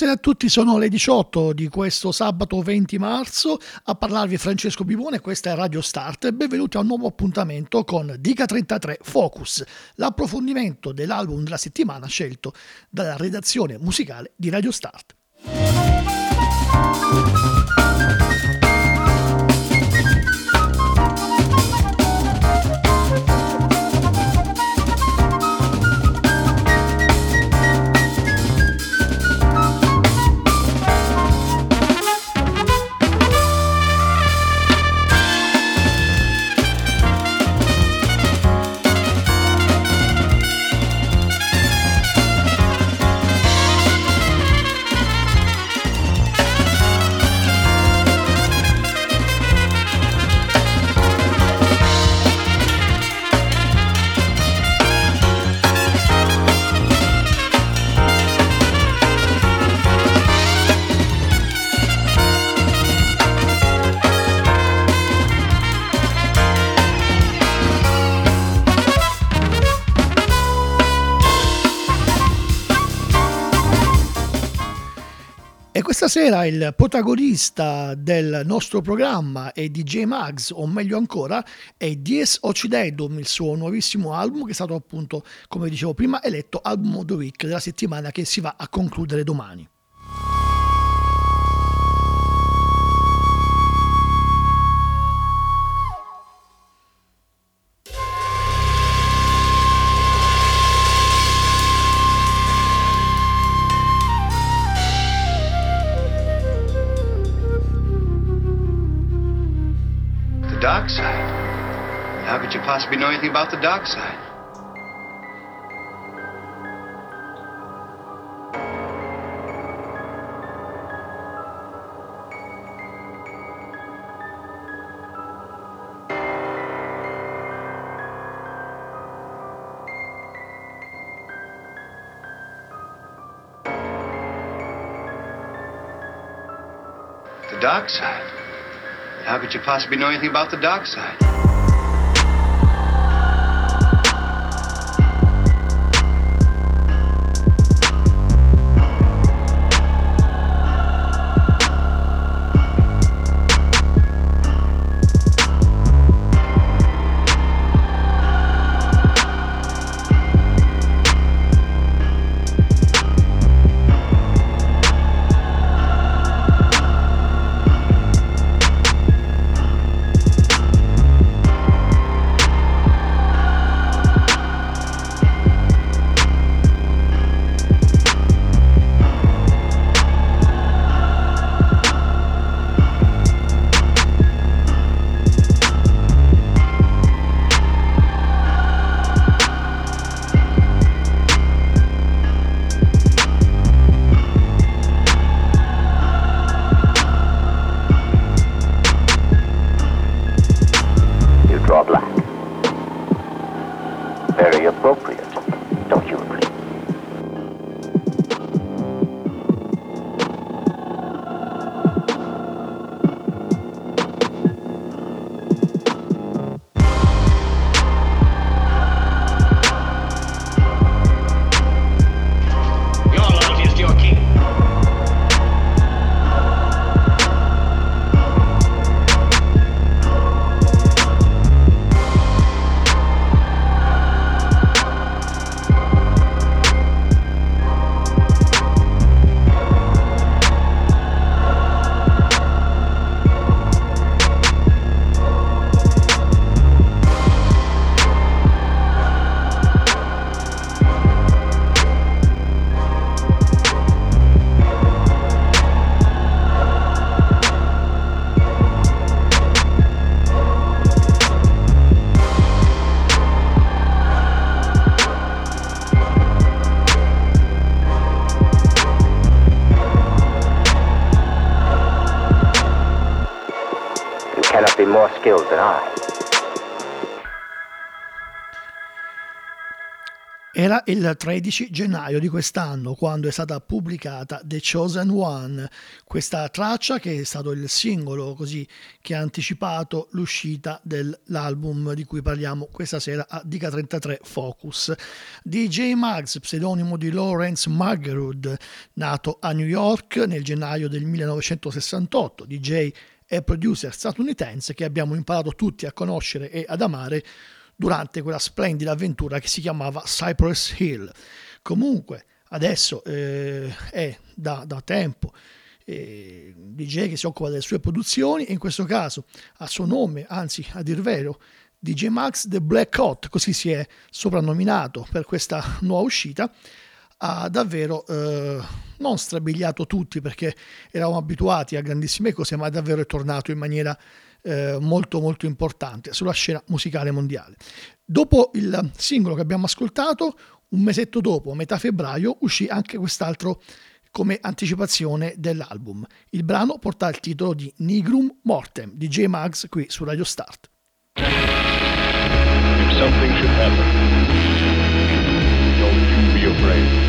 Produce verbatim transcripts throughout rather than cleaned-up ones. Buonasera a tutti, sono le diciotto di questo sabato venti marzo, a parlarvi Francesco Bibone, questa è Radio Start. Benvenuti a un nuovo appuntamento con Dica trentatré Focus, l'approfondimento dell'album della settimana scelto dalla redazione musicale di Radio Start. Stasera il protagonista del nostro programma è D J Max, o meglio ancora è Dies Occidendum, il suo nuovissimo album che è stato appunto, come dicevo prima, eletto album of the week della settimana che si va a concludere domani. Dark side? How could you possibly know anything about the dark side? The dark side? How could you possibly know anything about the dark side? Era il tredici gennaio di quest'anno quando è stata pubblicata The Chosen One, questa traccia che è stato il singolo così che ha anticipato l'uscita dell'album di cui parliamo questa sera a Dica trentatré Focus. D J Max, pseudonimo di Lawrence Muggerud, nato a New York nel gennaio del millenovecentosessantotto, D J e producer statunitense che abbiamo imparato tutti a conoscere e ad amare durante quella splendida avventura che si chiamava Cypress Hill. Comunque adesso eh, è da, da tempo eh, D J che si occupa delle sue produzioni e in questo caso a suo nome, anzi a dir vero, D J Max The Black Hot, così si è soprannominato per questa nuova uscita, ha davvero eh, non strabiliato tutti perché eravamo abituati a grandissime cose, ma davvero è tornato in maniera Eh, molto molto importante sulla scena musicale mondiale. Dopo il singolo che abbiamo ascoltato, un mesetto dopo, a metà febbraio, uscì anche quest'altro come anticipazione dell'album. Il brano porta il titolo di Nigrum Mortem. D J Max qui su Radio Start. If something should happen, don't you be afraid.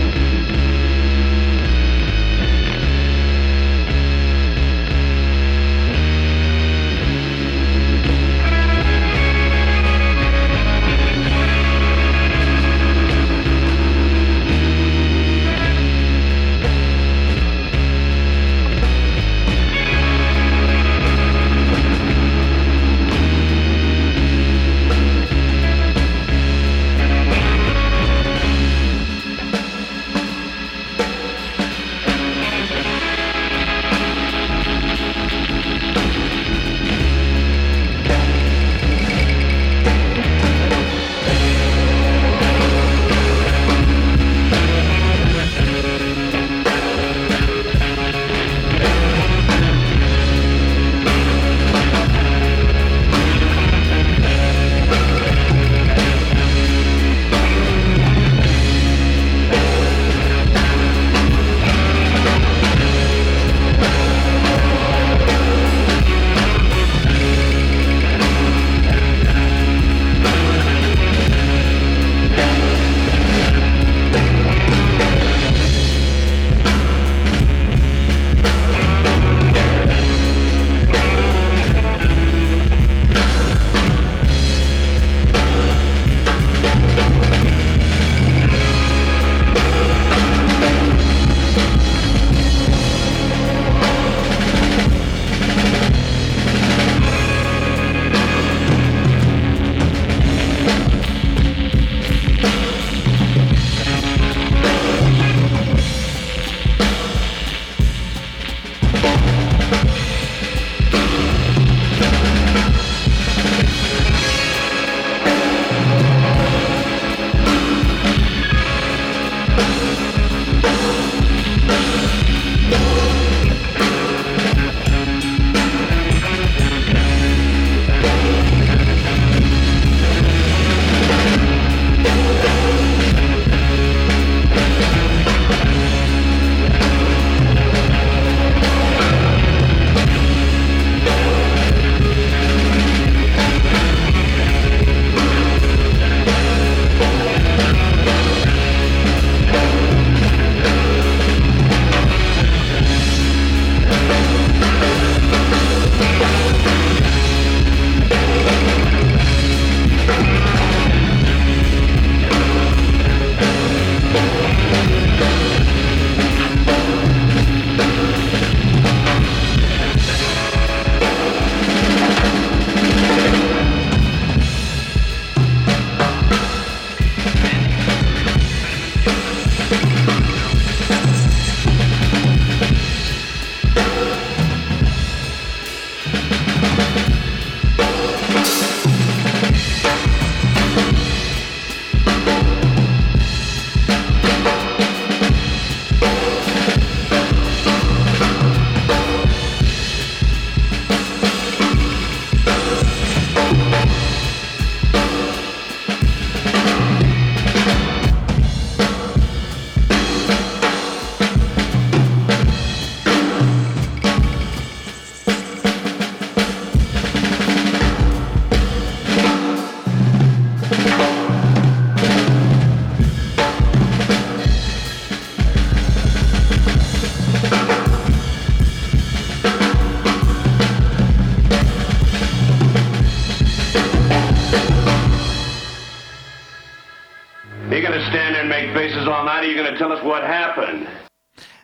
You're gonna stand there and make faces all night, or you're gonna tell us what happened.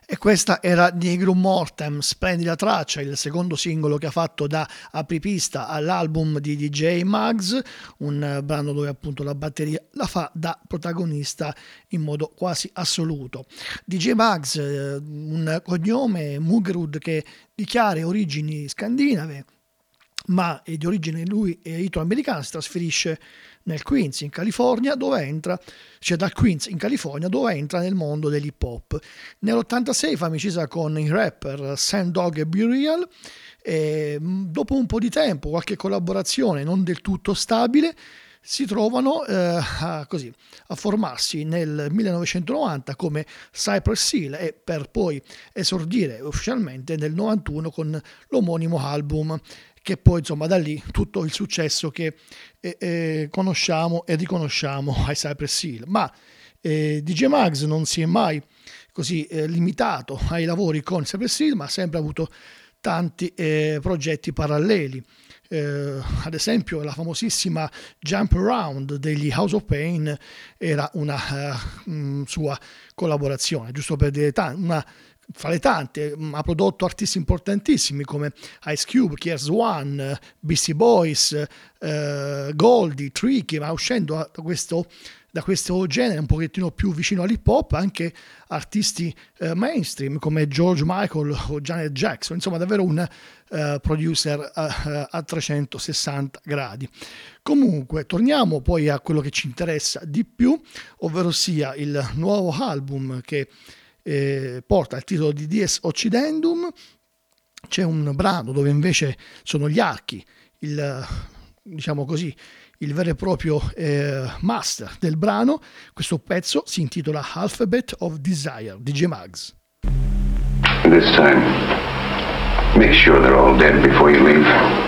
E questa era Nigrum Mortem, splendida traccia, il secondo singolo che ha fatto da apripista all'album di D J Max, un brano dove appunto la batteria la fa da protagonista in modo quasi assoluto. D J Max, un cognome, Muggerud, che dichiara origini scandinave, ma è di origine lui è italo-americana, si trasferisce nel Queens in California dove entra, cioè dal Queens in California dove entra nel mondo dell'hip hop. Nell'ottantasei fa amicizia con i rapper Sen Dog e Burial e dopo un po' di tempo, qualche collaborazione non del tutto stabile, si trovano eh, a, così, a formarsi nel millenovecentonovanta come Cypress Hill e per poi esordire ufficialmente nel novantuno con l'omonimo album, che poi insomma da lì tutto il successo che eh, eh, conosciamo e riconosciamo ai Cypress Hill. Ma eh, D J Max non si è mai così eh, limitato ai lavori con Cypress Hill, ma ha sempre avuto tanti eh, progetti paralleli. Eh, ad esempio la famosissima Jump Around degli House of Pain era una uh, mh, sua collaborazione, giusto per dire t- una fra le tante. Ha prodotto artisti importantissimi come Ice Cube, K R S-One, Beastie Boys, eh, Goldie, Tricky, ma uscendo da questo, da questo genere un pochettino più vicino all'hip hop anche artisti eh, mainstream come George Michael o Janet Jackson, insomma davvero un eh, producer a, a trecentosessanta gradi. Comunque torniamo poi a quello che ci interessa di più, ovvero sia il nuovo album che Eh, porta il titolo di Dies Occidendum. C'è un brano dove invece sono gli archi, il, diciamo così, il vero e proprio eh, master del brano. Questo pezzo si intitola Alphabet of Desire, D J Max. This time, make sure they're all dead before you leave.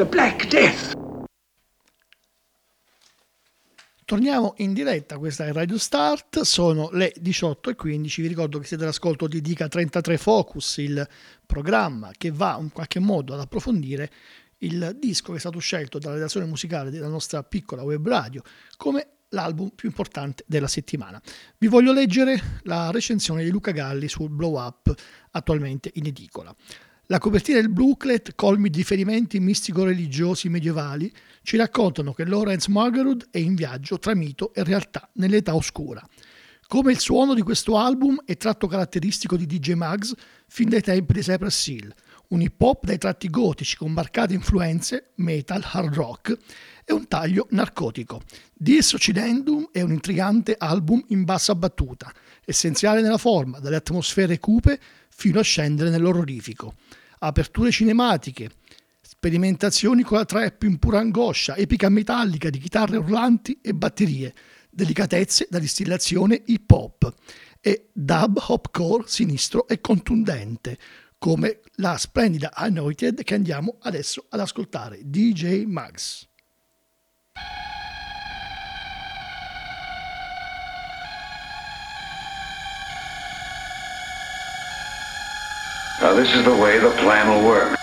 The Black Death. Torniamo in diretta, questa è Radio Start, sono le diciotto e quindici, vi ricordo che siete all'ascolto di Dica trentatré Focus, il programma che va in qualche modo ad approfondire il disco che è stato scelto dalla redazione musicale della nostra piccola web radio come l'album più importante della settimana. Vi voglio leggere la recensione di Luca Galli sul Blow Up, attualmente in edicola. La copertina del booklet, colmi di riferimenti mistico-religiosi medievali, ci raccontano che Lawrence Muggerud è in viaggio tra mito e realtà nell'età oscura. Come il suono di questo album è tratto caratteristico di D J Max fin dai tempi di Cypress Hill, un hip hop dai tratti gotici con marcate influenze metal, hard rock e un taglio narcotico. Dies Occidendum è un intrigante album in bassa battuta, essenziale nella forma, dalle atmosfere cupe fino a scendere nell'orrorifico. Aperture cinematiche, sperimentazioni con la trap in pura angoscia, epica metallica di chitarre urlanti e batterie, delicatezze da distillazione hip hop e dub hopcore sinistro e contundente, come la splendida Anointed che andiamo adesso ad ascoltare. D J Max. Now this is the way the plan will work.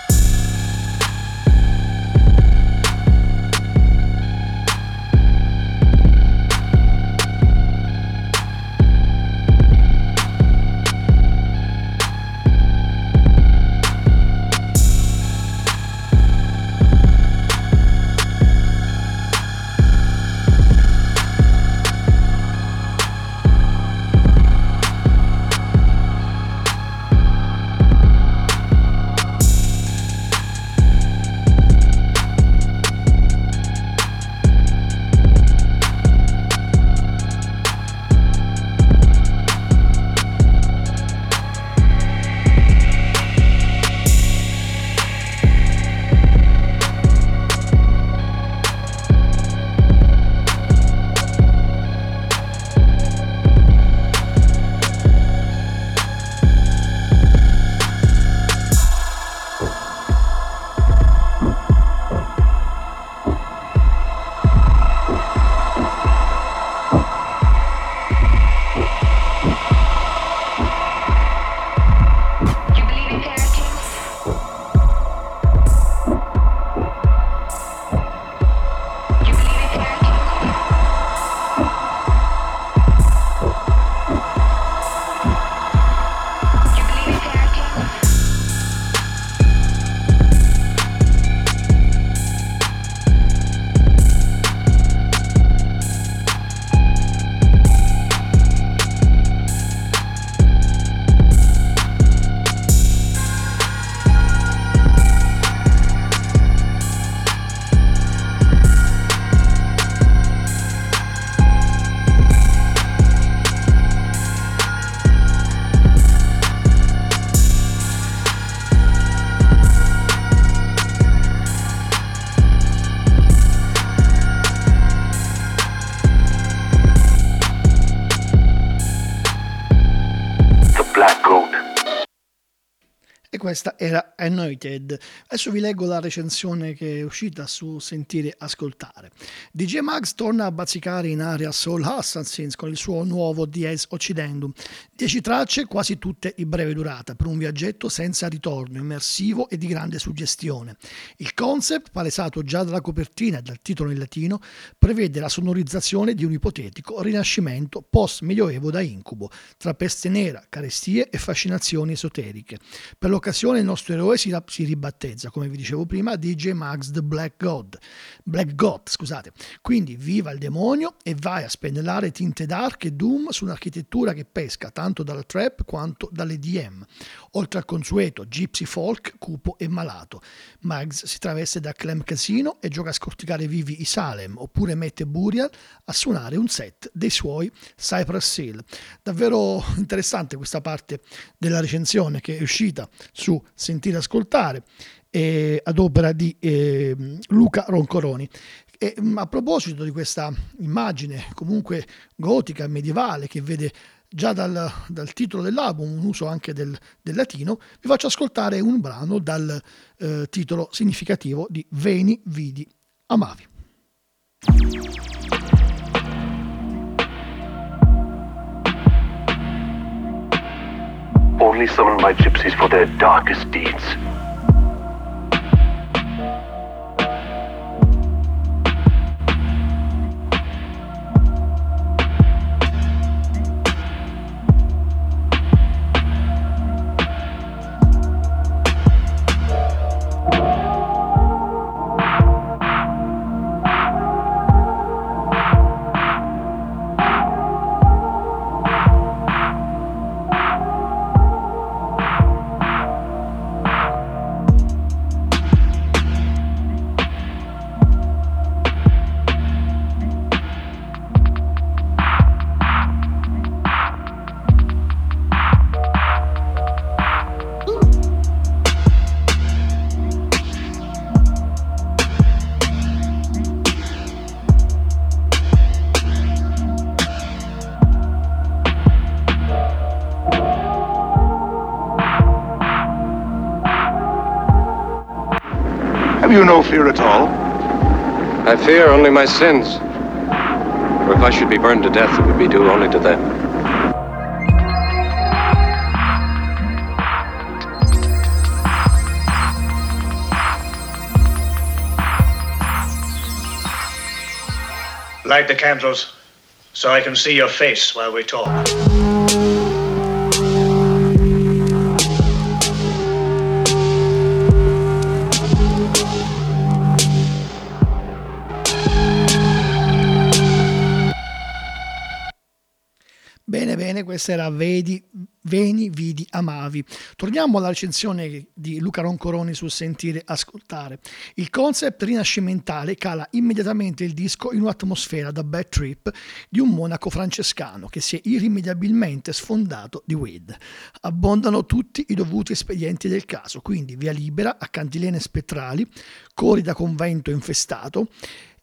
Questa era Anointed. Adesso vi leggo la recensione che è uscita su Sentire Ascoltare. D J Max torna a bazzicare in area Soul Assassins con il suo nuovo Dies Occidendum. Dieci tracce, quasi tutte di breve durata, per un viaggetto senza ritorno, immersivo e di grande suggestione. Il concept, palesato già dalla copertina e dal titolo in latino, prevede la sonorizzazione di un ipotetico rinascimento post-medioevo da incubo, tra peste nera, carestie e fascinazioni esoteriche. Per l'occasione il nostro eroe si, si ribattezza, come vi dicevo prima, D J Max The Black God, Black God, scusate. Quindi viva il demonio e vai a spennellare tinte dark e doom su un'architettura che pesca tanto dalla trap quanto dall'E D M, oltre al consueto gypsy folk cupo e malato. Max si traveste da Clem Casino e gioca a scorticare vivi i Salem, oppure mette Burial a suonare un set dei suoi Cypress Hill. Davvero interessante questa parte della recensione che è uscita su Sentire Ascoltare eh, ad opera di eh, Luca Roncoroni. E a proposito di questa immagine comunque gotica, medievale, che vede già dal, dal titolo dell'album un uso anche del, del latino, vi faccio ascoltare un brano dal eh, titolo significativo di Veni, vidi, amavi. Only summon my gypsies for their darkest deeds. Have you no fear at all? I fear only my sins. For if I should be burned to death, it would be due only to them. Light the candles, so I can see your face while we talk. Bene, bene, questa era Vedi, Veni, vidi, amavi. Torniamo alla recensione di Luca Roncoroni su Sentire Ascoltare. Il concept rinascimentale cala immediatamente il disco in un'atmosfera da bad trip di un monaco francescano che si è irrimediabilmente sfondato di weed. Abbondano tutti i dovuti espedienti del caso, quindi via libera a cantilene spettrali, cori da convento infestato,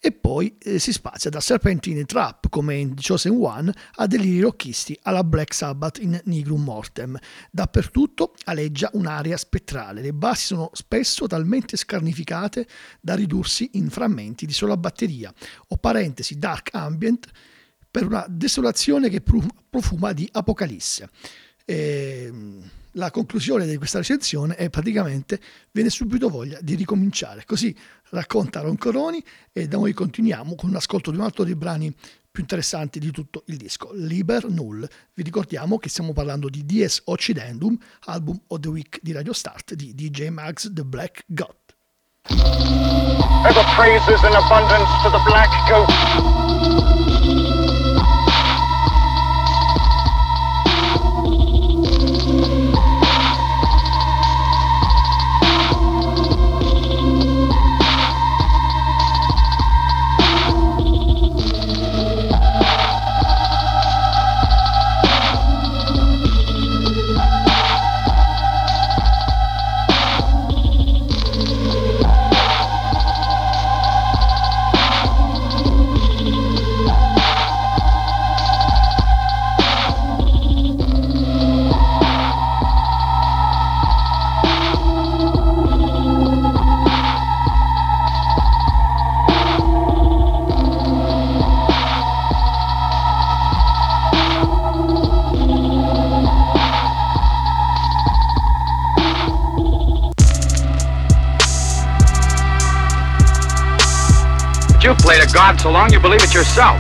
e poi eh, si spazia da serpentine trap come in The Chosen One a deliri rocchisti alla Black Sabbath in Nigrum Mortem. Dappertutto aleggia un'aria spettrale, le basi sono spesso talmente scarnificate da ridursi in frammenti di sola batteria o parentesi dark ambient per una desolazione che profuma di apocalisse. E la conclusione di questa recensione è praticamente viene subito voglia di ricominciare, così racconta Roncoroni, e da noi continuiamo con l'ascolto di un altro dei brani più interessanti di tutto il disco, Liber Null. Vi ricordiamo che stiamo parlando di Dies Occidendum, album of the week di Radio Start di D J Max, The Black Hot. Ever praises in abundance to the Black Goat. God so long you believe it yourself.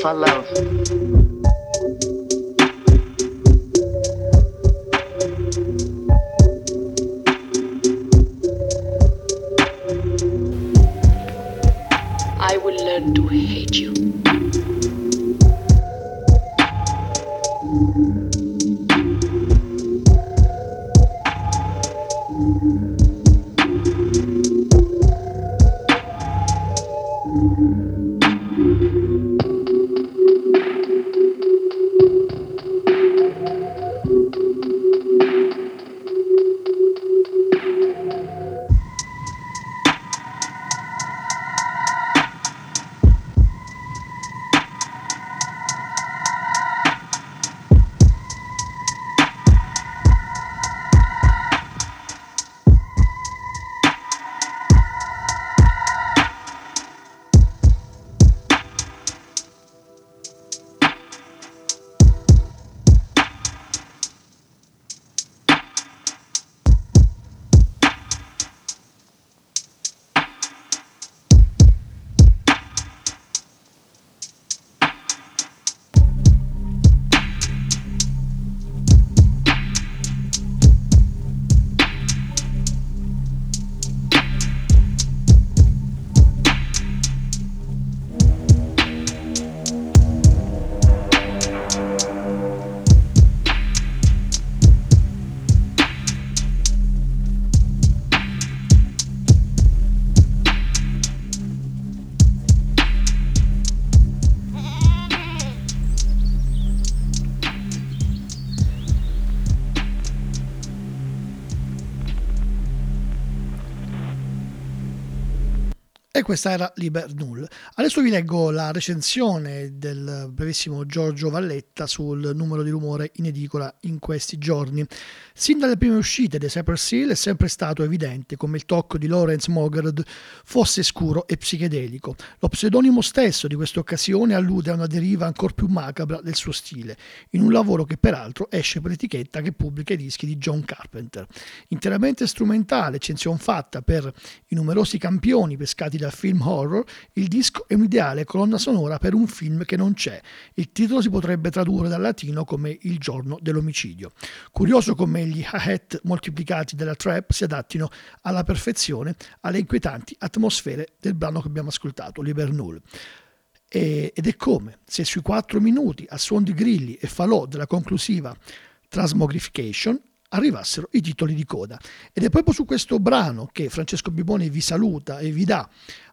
For love. I will learn to hate you. E questa era Liber Null. Adesso vi leggo la recensione del brevissimo Giorgio Valletta sul numero di Rumore in edicola in questi giorni. Sin dalle prime uscite dei Cypress Hill è sempre stato evidente come il tocco di Lawrence Muggerud fosse scuro e psichedelico. Lo pseudonimo stesso di questa occasione allude a una deriva ancor più macabra del suo stile, in un lavoro che peraltro esce per etichetta che pubblica i dischi di John Carpenter. Interamente strumentale, eccezion fatta per i numerosi campioni pescati da film horror, il disco è un'ideale colonna sonora per un film che non c'è. Il titolo si potrebbe tradurre dal latino come Il giorno dell'omicidio. Curioso come gli hi-hat moltiplicati della trap si adattino alla perfezione alle inquietanti atmosfere del brano che abbiamo ascoltato, Liber Null. E, ed è come se sui quattro minuti a suon di grilli e falò della conclusiva Transmogrification arrivassero i titoli di coda. Ed è proprio su questo brano che Francesco Bibone vi saluta e vi dà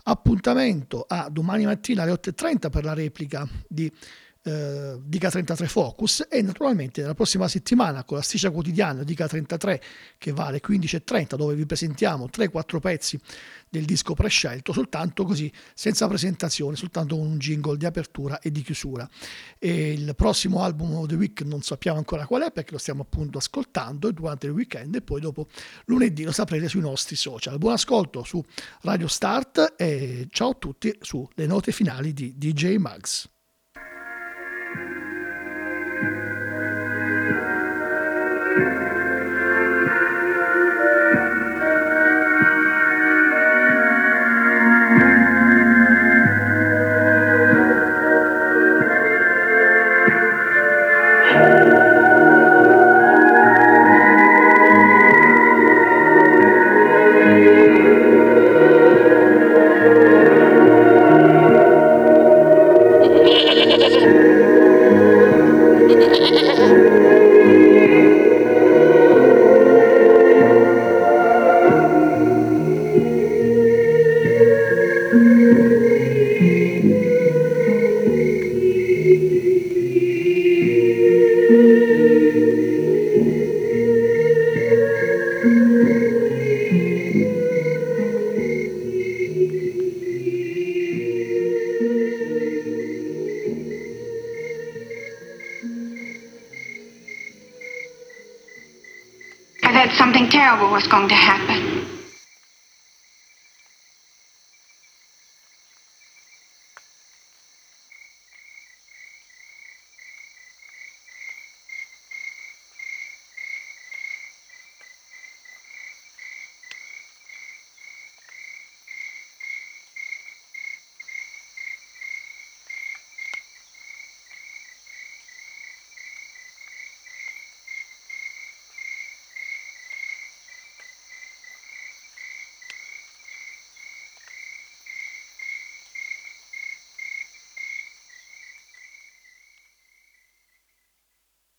appuntamento a domani mattina alle otto e trenta per la replica di eh, Dica trentatré Focus, e naturalmente nella prossima settimana con la striscia quotidiana Dica trentatré che vale quindici e trenta, dove vi presentiamo tre quattro pezzi del disco prescelto, soltanto così, senza presentazione, soltanto con un jingle di apertura e di chiusura. E il prossimo album of the week non sappiamo ancora qual è, perché lo stiamo appunto ascoltando durante il weekend, e poi dopo lunedì lo saprete sui nostri social. Buon ascolto su Radio Start e ciao a tutti sulle note finali di D J Max. Something terrible was going to happen.